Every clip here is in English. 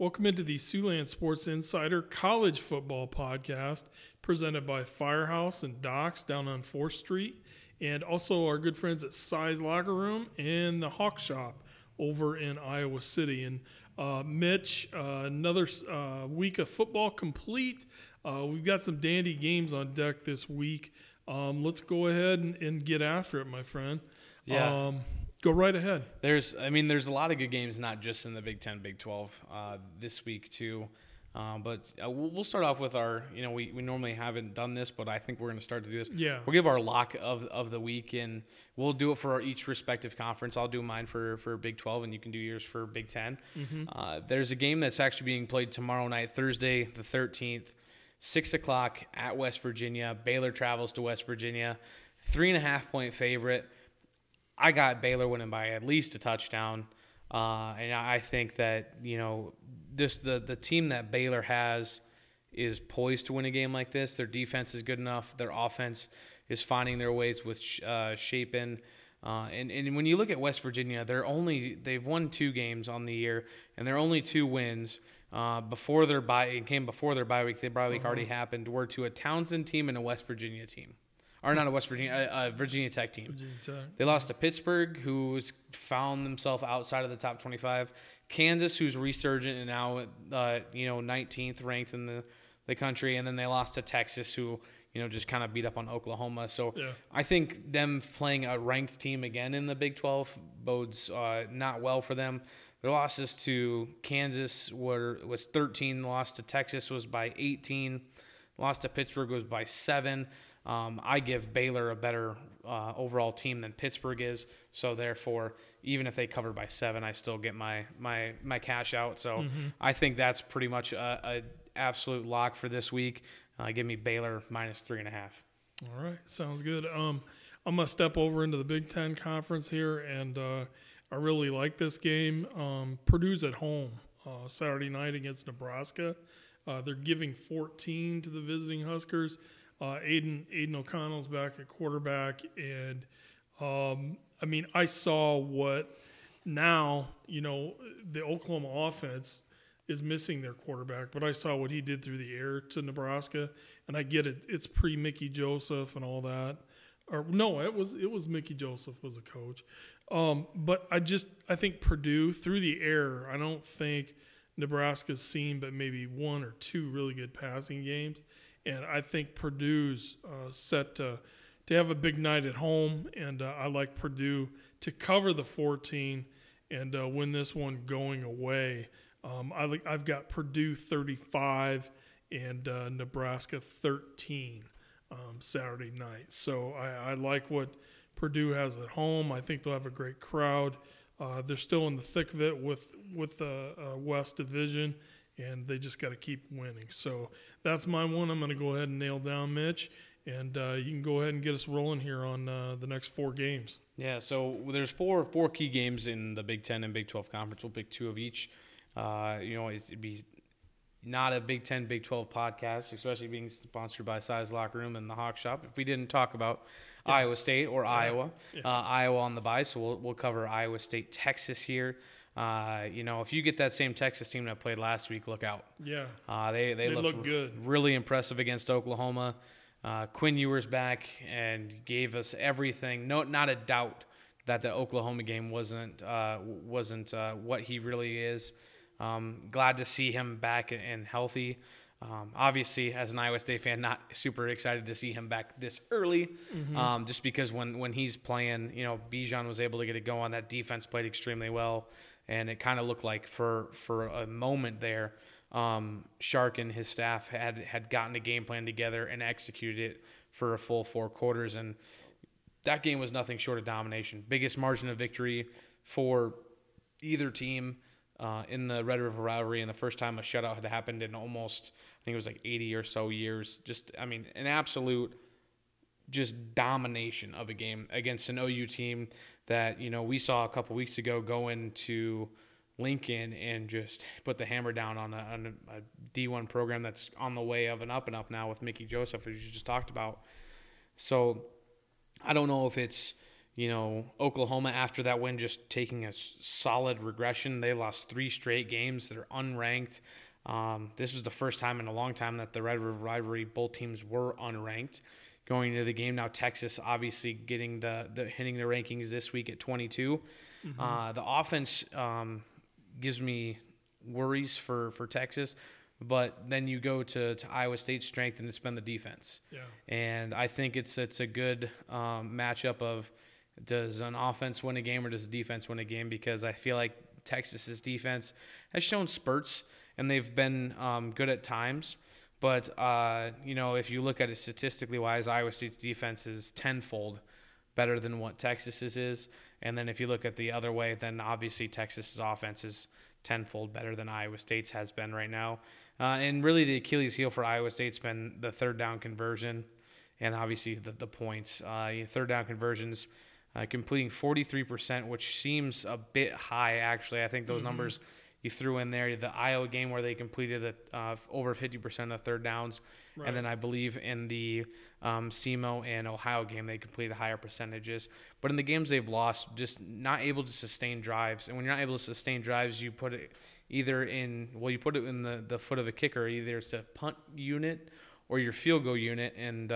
Welcome into the Siouxland Sports Insider College Football Podcast, presented by Firehouse and Docs down on 4th Street, and also our good friends at Cy's Locker Room and the Hawk Shop over in Iowa City. And Mitch, another week of football complete. We've got some dandy games on deck this week. Let's go ahead and get after it, my friend. Yeah. Go right ahead. There's a lot of good games, not just in the Big Ten, Big 12 this week too. But we'll start off with our, we normally haven't done this, but I think we're going to start to do this. Yeah. We'll give our lock of the week, and we'll do it for our each respective conference. I'll do mine for Big 12, and you can do yours for Big 10. Mm-hmm. There's a game that's actually being played tomorrow night, Thursday the 13th, 6 o'clock at West Virginia. Baylor travels to West Virginia. 3.5-point favorite. I got Baylor winning by at least a touchdown, and I think that the team that Baylor has is poised to win a game like this. Their defense is good enough. Their offense is finding their ways with Shapen, and when you look at West Virginia, they've won 2 games on the year, and they're only 2 wins before their bye. It came before their bye week. Their bye week already happened. We're to a Townsend team and a West Virginia team. Or not a West Virginia, a Virginia Tech team. Virginia Tech. They lost to Pittsburgh, who's found themselves outside of the top 25. Kansas, who's resurgent and now 19th ranked in the country, and then they lost to Texas, who just kind of beat up on Oklahoma. So yeah. I think them playing a ranked team again in the Big 12 bodes not well for them. Their losses to Kansas was 13. The loss to Texas was by 18. The loss to Pittsburgh was by 7. I give Baylor a better overall team than Pittsburgh is, so therefore, even if they cover by 7, I still get my cash out. So I think that's pretty much an absolute lock for this week. Give me Baylor minus 3.5. All right, sounds good. I'm gonna step over into the Big Ten Conference here, and I really like this game. Purdue's at home Saturday night against Nebraska. They're giving 14 to the visiting Huskers. Aiden O'Connell's back at quarterback, and I saw what now, the Oklahoma offense is missing their quarterback, but I saw what he did through the air to Nebraska, and I get it. It's pre-Mickey Joseph and all that. Or no, it was Mickey Joseph was a coach. But I think Purdue through the air, I don't think Nebraska's seen but maybe 1 or 2 really good passing games. And I think Purdue's set to have a big night at home, and I like Purdue to cover the 14 and win this one going away. I've got Purdue 35 and Nebraska 13 Saturday night. So I like what Purdue has at home. I think they'll have a great crowd. They're still in the thick of it with the West Division, and they just got to keep winning. So that's my one I'm going to go ahead and nail down, Mitch. And you can go ahead and get us rolling here on the next 4 games. Yeah, so there's four key games in the Big Ten and Big 12 conference. We'll pick 2 of each. It'd be not a Big Ten, Big 12 podcast, especially being sponsored by Cy's Locker Room and the Hawk Shop, if we didn't talk about Iowa State or Iowa. Yeah. Iowa on the bye, so we'll cover Iowa State, Texas here. If you get that same Texas team that played last week, look out. Yeah. They look good. Really impressive against Oklahoma. Quinn Ewers back and gave us everything. No, not a doubt that the Oklahoma game wasn't what he really is. Glad to see him back and healthy. Obviously, as an Iowa State fan, not super excited to see him back this early, just because when he's playing, Bijan was able to get it going. That defense played extremely well, and it kind of looked like for a moment there, Shark and his staff had gotten a game plan together and executed it for a full 4 quarters, and that game was nothing short of domination. Biggest margin of victory for either team in the Red River Rivalry, and the first time a shutout had happened in almost, I think it was like 80 or so years. An absolute just domination of a game against an OU team that, we saw a couple weeks ago go into Lincoln and just put the hammer down on a D1 program that's on the way of an up-and-up now with Mickey Joseph, as you just talked about. So I don't know if it's – You know, Oklahoma, after that win, just taking a solid regression. They lost 3 straight games. They're unranked. This was the first time in a long time that the Red River Rivalry, both teams were unranked going into the game. Now Texas obviously getting the hitting the rankings this week at 22. Mm-hmm. The offense gives me worries for Texas. But then you go to Iowa State's strength, and it's been the defense. Yeah. And I think it's a good matchup of does an offense win a game or does the defense win a game, because I feel like Texas's defense has shown spurts, and they've been good at times. But, you know, if you look at it statistically-wise, Iowa State's defense is tenfold better than what Texas's is. And then if you look at the other way, then obviously Texas's offense is tenfold better than Iowa State's has been right now. And really the Achilles heel for Iowa State's been the third down conversion and obviously the points. Third down conversions, completing 43%, which seems a bit high, actually. I think those numbers you threw in there, the Iowa game where they completed over 50% of third downs. Right. And then I believe in the SEMO and Ohio game, they completed higher percentages. But in the games they've lost, just not able to sustain drives. And when you're not able to sustain drives, you put it – you put it in the foot of a kicker. Either it's a punt unit or your field goal unit. And,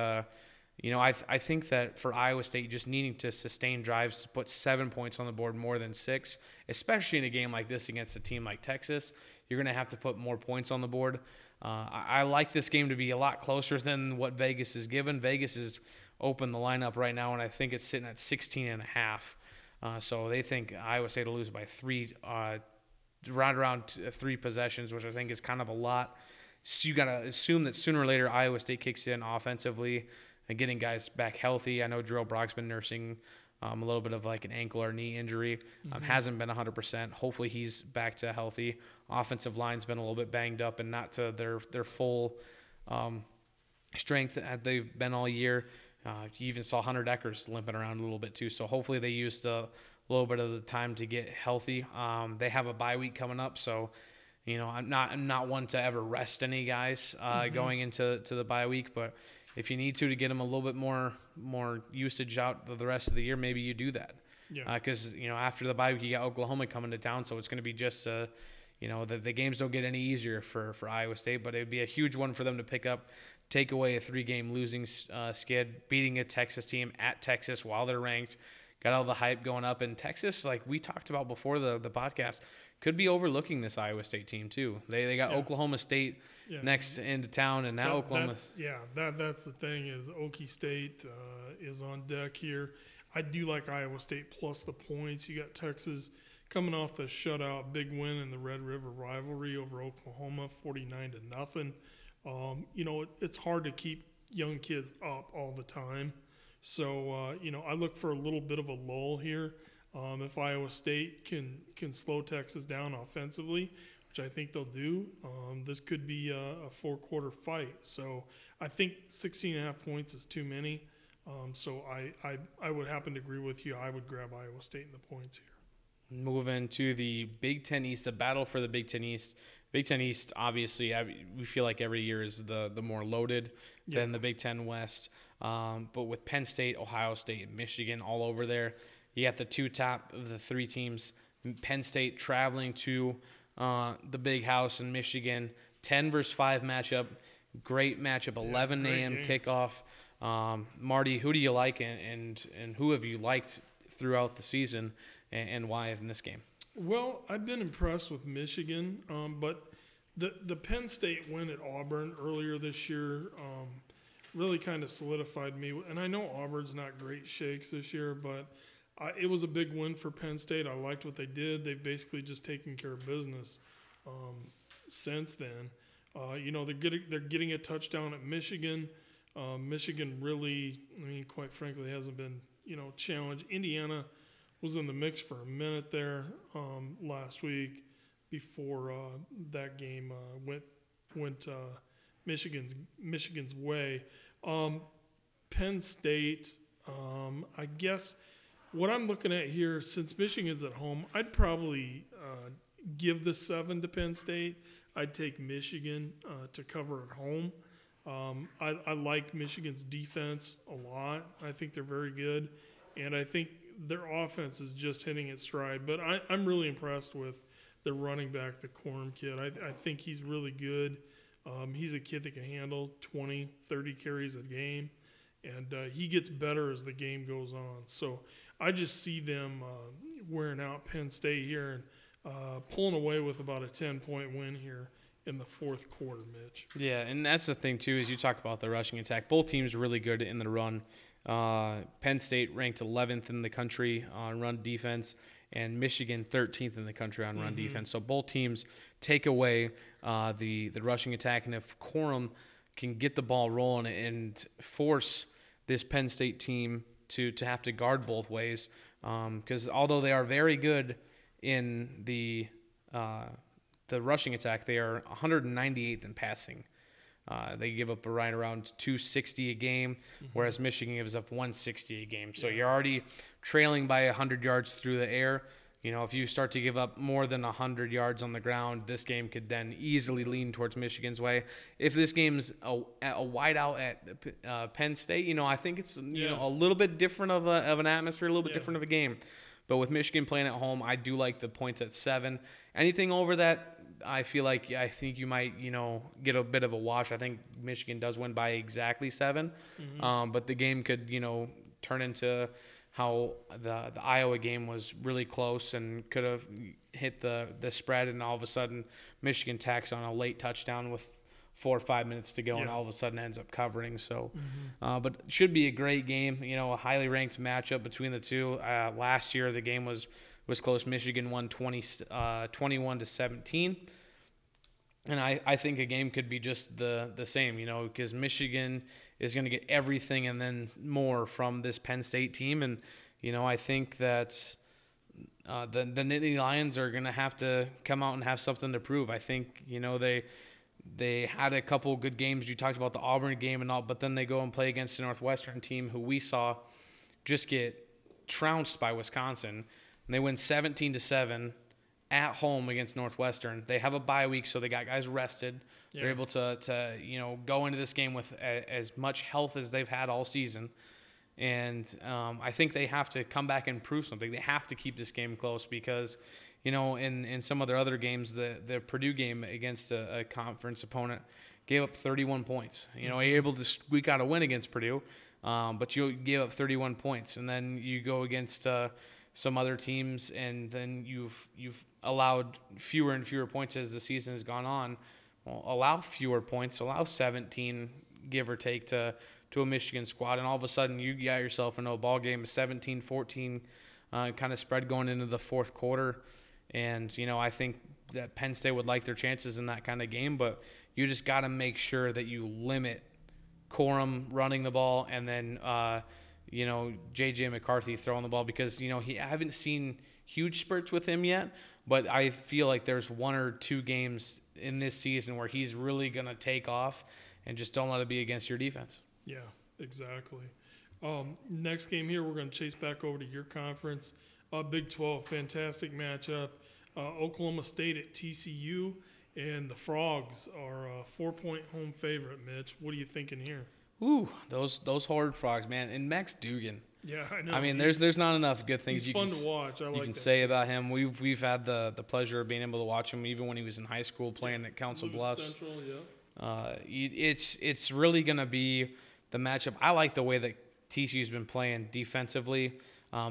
you know, I think that for Iowa State, just needing to sustain drives to put 7 points on the board more than 6, especially in a game like this against a team like Texas, you're going to have to put more points on the board. I like this game to be a lot closer than what Vegas is given. Vegas is open the lineup right now, and I think it's sitting at 16.5. So they think Iowa State will lose by 3 right around 3 possessions, which I think is kind of a lot. So you got to assume that sooner or later Iowa State kicks in offensively and getting guys back healthy. I know Jarrell Brock's been nursing a little bit of like an ankle or knee injury. Hasn't been 100%. Hopefully he's back to healthy. Offensive line's been a little bit banged up and not to their full strength that they've been all year. You even saw Hunter Decker's limping around a little bit too. So hopefully they use the little bit of the time to get healthy. They have a bye week coming up, so you know I'm not one to ever rest any guys going into the bye week. But if you need to get them a little bit more usage out the rest of the year, maybe you do that. Yeah. Because you know after the bye week you got Oklahoma coming to town, so it's going to be just you know the games don't get any easier for Iowa State, but it'd be a huge one for them to pick up. Take away a 3-game losing skid, beating a Texas team at Texas while they're ranked. Got all the hype going up. And Texas, like we talked about before the podcast, could be overlooking this Iowa State team too. They got Oklahoma State next into town, and now Oklahoma's. That's the thing is Okie State is on deck here. I do like Iowa State plus the points. You got Texas coming off the shutout big win in the Red River Rivalry over Oklahoma, 49-0. You know, it's hard to keep young kids up all the time. So, you know, I look for a little bit of a lull here. If Iowa State can slow Texas down offensively, which I think they'll do, this could be a 4-quarter fight. So I think 16.5 points is too many. So I would happen to agree with you. I would grab Iowa State in the points here. Moving to the Big Ten East, the battle for the Big Ten East. Big Ten East, obviously, we feel like every year is the more loaded than the Big Ten West. But with Penn State, Ohio State, and Michigan all over there, you got the 2 top of the 3 teams. Penn State traveling to the Big House in Michigan. 10-5 matchup. Great matchup. 11 a.m. kickoff. Marty, who do you like and who have you liked throughout the season and why in this game? Well, I've been impressed with Michigan, but the Penn State win at Auburn earlier this year really kind of solidified me. And I know Auburn's not great shakes this year, but it was a big win for Penn State. I liked what they did. They've basically just taken care of business since then. You know, they're getting a touchdown at Michigan. Michigan really, quite frankly, hasn't been, challenged. Indiana was in the mix for a minute there last week before that game went Michigan's way. Penn State, I guess what I'm looking at here, since Michigan's at home, I'd probably give the 7 to Penn State. I'd take Michigan to cover at home. I like Michigan's defense a lot. I think they're very good, and I think their offense is just hitting its stride. But I'm really impressed with their running back, the Corum kid. I think he's really good. He's a kid that can handle 20, 30 carries a game, and he gets better as the game goes on. So I just see them wearing out Penn State here and pulling away with about a 10-point win here in the fourth quarter, Mitch. Yeah, and that's the thing, too, is you talk about the rushing attack. Both teams are really good in the run. Penn State ranked 11th in the country on run defense, and Michigan 13th in the country on run defense. So both teams take away the rushing attack, and if Corum can get the ball rolling and force this Penn State team to have to guard both ways, because although they are very good in the rushing attack, they are 198th in passing. They give up right around 260 a game, whereas Michigan gives up 160 a game. So you're already trailing by 100 yards through the air. You know, if you start to give up more than 100 yards on the ground, this game could then easily lean towards Michigan's way. If this game's a wideout at Penn State, you know, I think it's a little bit different of an atmosphere, a little bit different of a game. But with Michigan playing at home, I do like the points at 7. Anything over that, I think you might, get a bit of a wash. I think Michigan does win by exactly 7, but the game could, turn into how the Iowa game was really close and could have hit the spread, and all of a sudden Michigan tacks on a late touchdown with 4 or 5 minutes to go, and all of a sudden ends up covering. So, but it should be a great game, a highly ranked matchup between the two. Last year the game was close. Michigan won 21-17. And I think a game could be just the same, because Michigan is going to get everything and then more from this Penn State team. And, I think that the Nittany Lions are going to have to come out and have something to prove. I think, they had a couple good games. You talked about the Auburn game and all, but then they go and play against the Northwestern team, who we saw just get trounced by Wisconsin. And they win 17-7. At home against Northwestern. They have a bye week, so they got guys rested. Yeah. They're able to go into this game with as much health as they've had all season. And I think they have to come back and prove something. They have to keep this game close because, in some of their other games, the Purdue game against a conference opponent gave up 31 points. You're able to squeak out a win against Purdue, but you gave up 31 points. And then you go against some other teams, and then you've allowed fewer and fewer points as the season has gone on. Well, allow fewer points, allow 17, give or take, to a Michigan squad, and all of a sudden you got yourself in a ball game, a 17-14 kind of spread going into the fourth quarter. And, I think that Penn State would like their chances in that kind of game, but you just got to make sure that you limit Corum running the ball and then J.J. McCarthy throwing the ball, because, I haven't seen huge spurts with him yet, but I feel like there's one or two games in this season where he's really going to take off, and just don't let it be against your defense. Yeah, exactly. Next game here, we're going to chase back over to your conference. Big 12, fantastic matchup. Oklahoma State at TCU, and the Frogs are a 4-point home favorite, Mitch. What are you thinking here? Ooh, those horrid Frogs, man. And Max Duggan. Yeah, I know. I mean, there's not enough good things you can say about him. We've had the pleasure of being able to watch him even when he was in high school playing at Council Bluffs. Central, yeah. It's really going to be the matchup. I like the way that TCU's been playing defensively.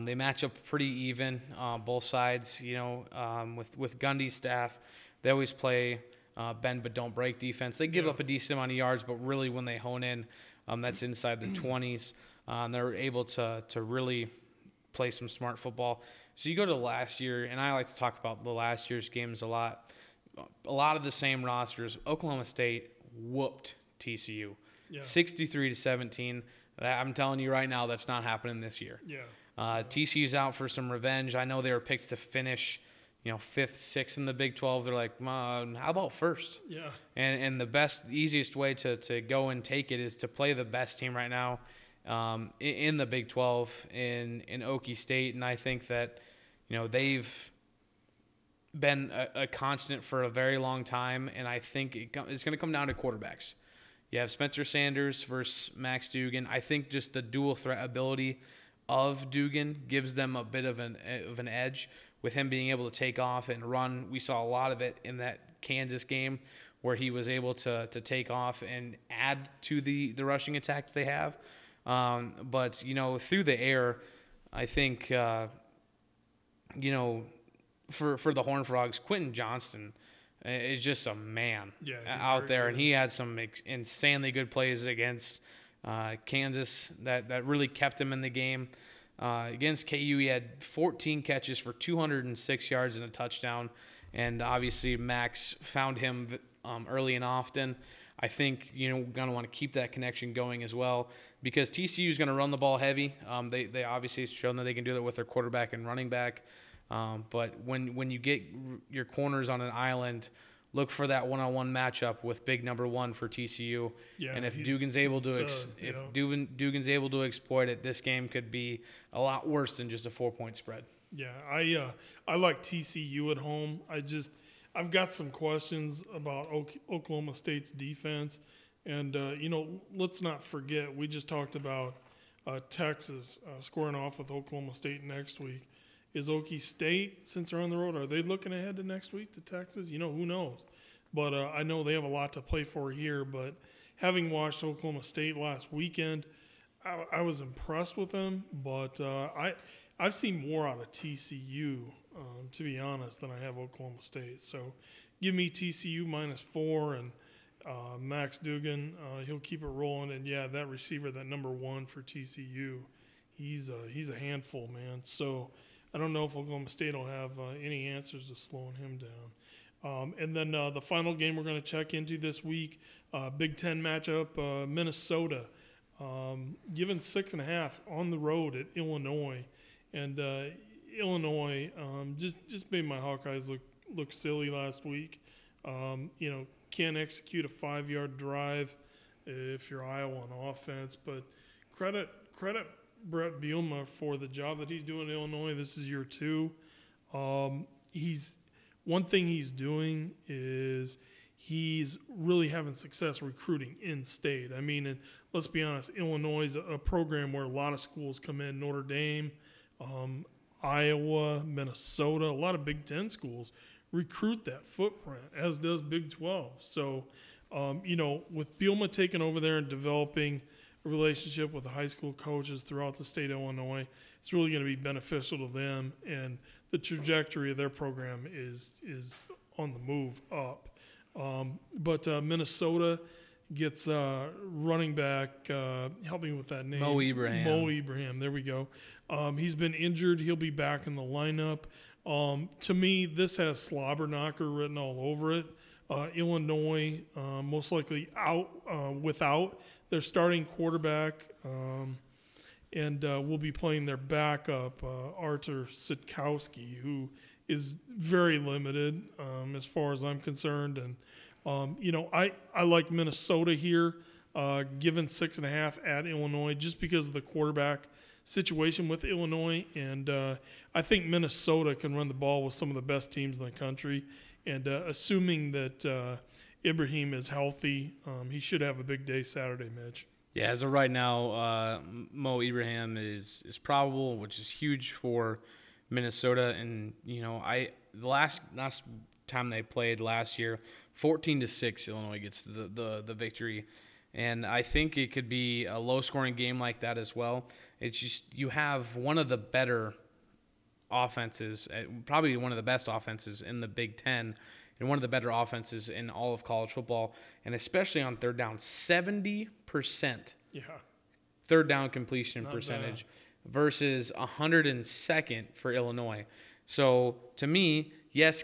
They match up pretty even, both sides. With Gundy's staff, they always play bend but don't break defense. They give up a decent amount of yards, but really when they hone in, that's inside the 20s. They're able to really play some smart football. So you go to last year, and I like to talk about the last year's games a lot. A lot of the same rosters. Oklahoma State whooped TCU, 63-17. I'm telling you right now, that's not happening this year. Yeah, TCU's out for some revenge. I know they were picked to finish 5th, 6th in the Big 12. They're like, how about first? Yeah. And the best, easiest way to go and take it is to play the best team right now in the Big 12 in Okie State. And I think that, they've been a constant for a very long time, and I think it's going to come down to quarterbacks. You have Spencer Sanders versus Max Duggan. I think just the dual threat ability of Duggan gives them a bit of an edge with him being able to take off and run. We saw a lot of it in that Kansas game where he was able to take off and add to the rushing attack that they have. But, you know, through the air, I think, you know, for the Horned Frogs, Quentin Johnston is just a man out there. Good. And he had some insanely good plays against Kansas that really kept him in the game. Against KU, he had 14 catches for 206 yards and a touchdown. And obviously Max found him early and often. I think, you know, we're going to want to keep that connection going as well, because TCU is going to run the ball heavy. They obviously have shown that they can do that with their quarterback and running back. But when you get your corners on an island, look for that one-on-one matchup with big number one for TCU. Yeah, and if Dugan's able to Dugan's able to exploit it, this game could be a lot worse than just a 4-point spread. Yeah, I like TCU at home. I've got some questions about Oklahoma State's defense. And, you know, let's not forget, we just talked about Texas squaring off with Oklahoma State next week. Is Okie State, since they're on the road, are they looking ahead to next week to Texas? You know, who knows? But I know they have a lot to play for here. But having watched Oklahoma State last weekend, I was impressed with them. But I've seen more out of TCU, to be honest, than I have Oklahoma State. So give me TCU -4, and Max Duggan, he'll keep it rolling. And, yeah, that receiver, that number one for TCU, he's a handful, man. So I don't know if Oklahoma State will have any answers to slowing him down. And then the final game we're going to check into this week, Big Ten matchup, Minnesota, given 6.5 on the road at Illinois. And Illinois just made my Hawkeyes look silly last week. You know, can't execute a 5-yard drive if you're Iowa on offense. But credit Bret Bielema for the job that he's doing in Illinois. This is year 2. One thing he's doing is he's really having success recruiting in-state. I mean, and let's be honest, Illinois is a program where a lot of schools come in, Notre Dame, Iowa, Minnesota, a lot of Big Ten schools recruit that footprint, as does Big 12. So, you know, with Bielema taking over there and developing a relationship with the high school coaches throughout the state of Illinois, it's really going to be beneficial to them. And the trajectory of their program is on the move up. But Minnesota gets running back, help me with that name. Mo Ibrahim. There we go. He's been injured. He'll be back in the lineup. To me, this has slobber knocker written all over it. Illinois most likely out without their starting quarterback, and will be playing their backup, Artur Sitkowski, who is very limited as far as I'm concerned. And you know, I like Minnesota here, given 6.5 at Illinois, just because of the quarterback situation with Illinois. And I think Minnesota can run the ball with some of the best teams in the country. And assuming that Ibrahim is healthy, he should have a big day Saturday, Mitch. Yeah, as of right now, Mo Ibrahim is probable, which is huge for Minnesota. And, you know, the last time they played last year, 14-6, Illinois gets the victory. And I think it could be a low-scoring game like that as well. It's just you have one of the better offenses, probably one of the best offenses in the Big Ten, and one of the better offenses in all of college football, and especially on third down, 70% third down completion percentage versus 102nd for Illinois. So to me, yes,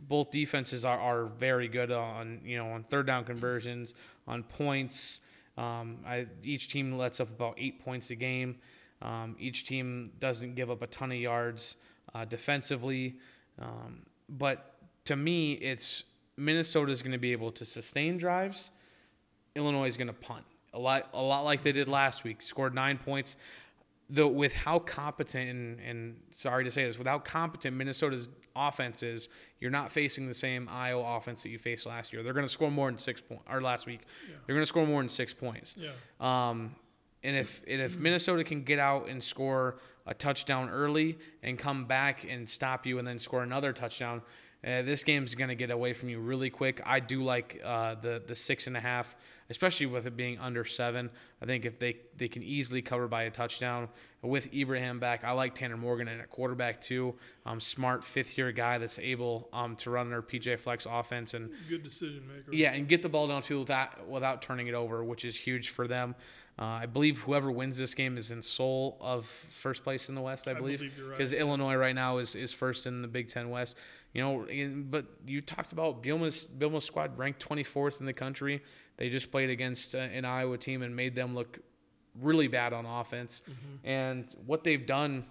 both defenses are very good on, you know, on third down conversions, on points. Each team lets up about 8 points a game. Each team doesn't give up a ton of yards defensively. But to me, it's Minnesota's going to be able to sustain drives. Illinois is going to punt a lot like they did last week, scored 9 points. Though with how competent, and sorry to say this, with how competent Minnesota's offense is, you're not facing the same Iowa offense that you faced last year. They're going to score more than 6 points, or last week. Yeah. They're going to score more than 6 points. Yeah. And if Minnesota can get out and score a touchdown early and come back and stop you and then score another touchdown, this game's going to get away from you really quick. I do like the 6.5, especially with it being under 7. I think if they can easily cover by a touchdown with Ibrahim back. I like Tanner Morgan in at quarterback too. Smart fifth-year guy that's able to run their PJ Flex offense and good decision maker. Yeah, and get the ball downfield without turning it over, which is huge for them. I believe whoever wins this game is in sole of first place in the West, I believe. Because right. Illinois right now is first in the Big Ten West. You know, but you talked about Bielema's squad ranked 24th in the country. They just played against an Iowa team and made them look really bad on offense. Mm-hmm. And what they've done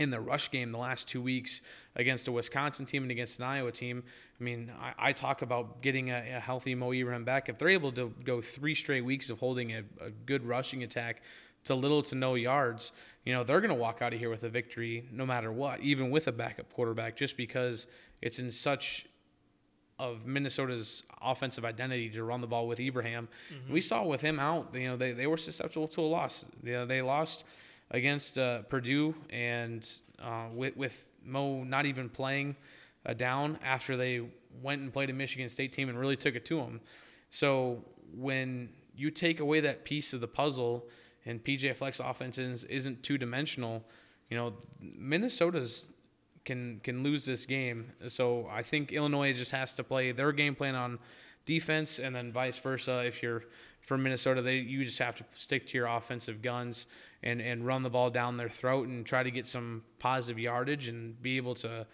in the rush game the last 2 weeks against a Wisconsin team and against an Iowa team, I mean, I talk about getting a healthy Mo Ibrahim back. If they're able to go 3 straight weeks of holding a good rushing attack to little to no yards, you know, they're going to walk out of here with a victory no matter what, even with a backup quarterback, just because it's in such of Minnesota's offensive identity to run the ball with Ibrahim. Mm-hmm. We saw with him out, you know, they were susceptible to a loss. You know, they lost against Purdue and with Mo not even playing down after they went and played a Michigan State team and really took it to them. So when you take away that piece of the puzzle and PJ Flex offense isn't two-dimensional, you know, Minnesota's can lose this game. So I think Illinois just has to play their game plan on defense and then vice versa. If you're from Minnesota, you just have to stick to your offensive guns and run the ball down their throat and try to get some positive yardage and be able to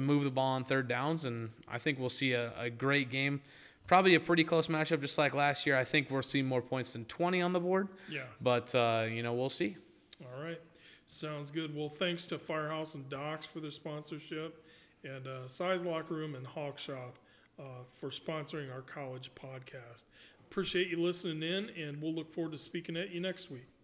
move the ball on third downs. And I think we'll see a great game. Probably a pretty close matchup just like last year. I think we'll see more points than 20 on the board. Yeah. But, you know, we'll see. All right. Sounds good. Well, thanks to Firehouse and Docs for their sponsorship, and Cy's Locker Room and Hawk Shop for sponsoring our college podcast. Appreciate you listening in, and we'll look forward to speaking at you next week.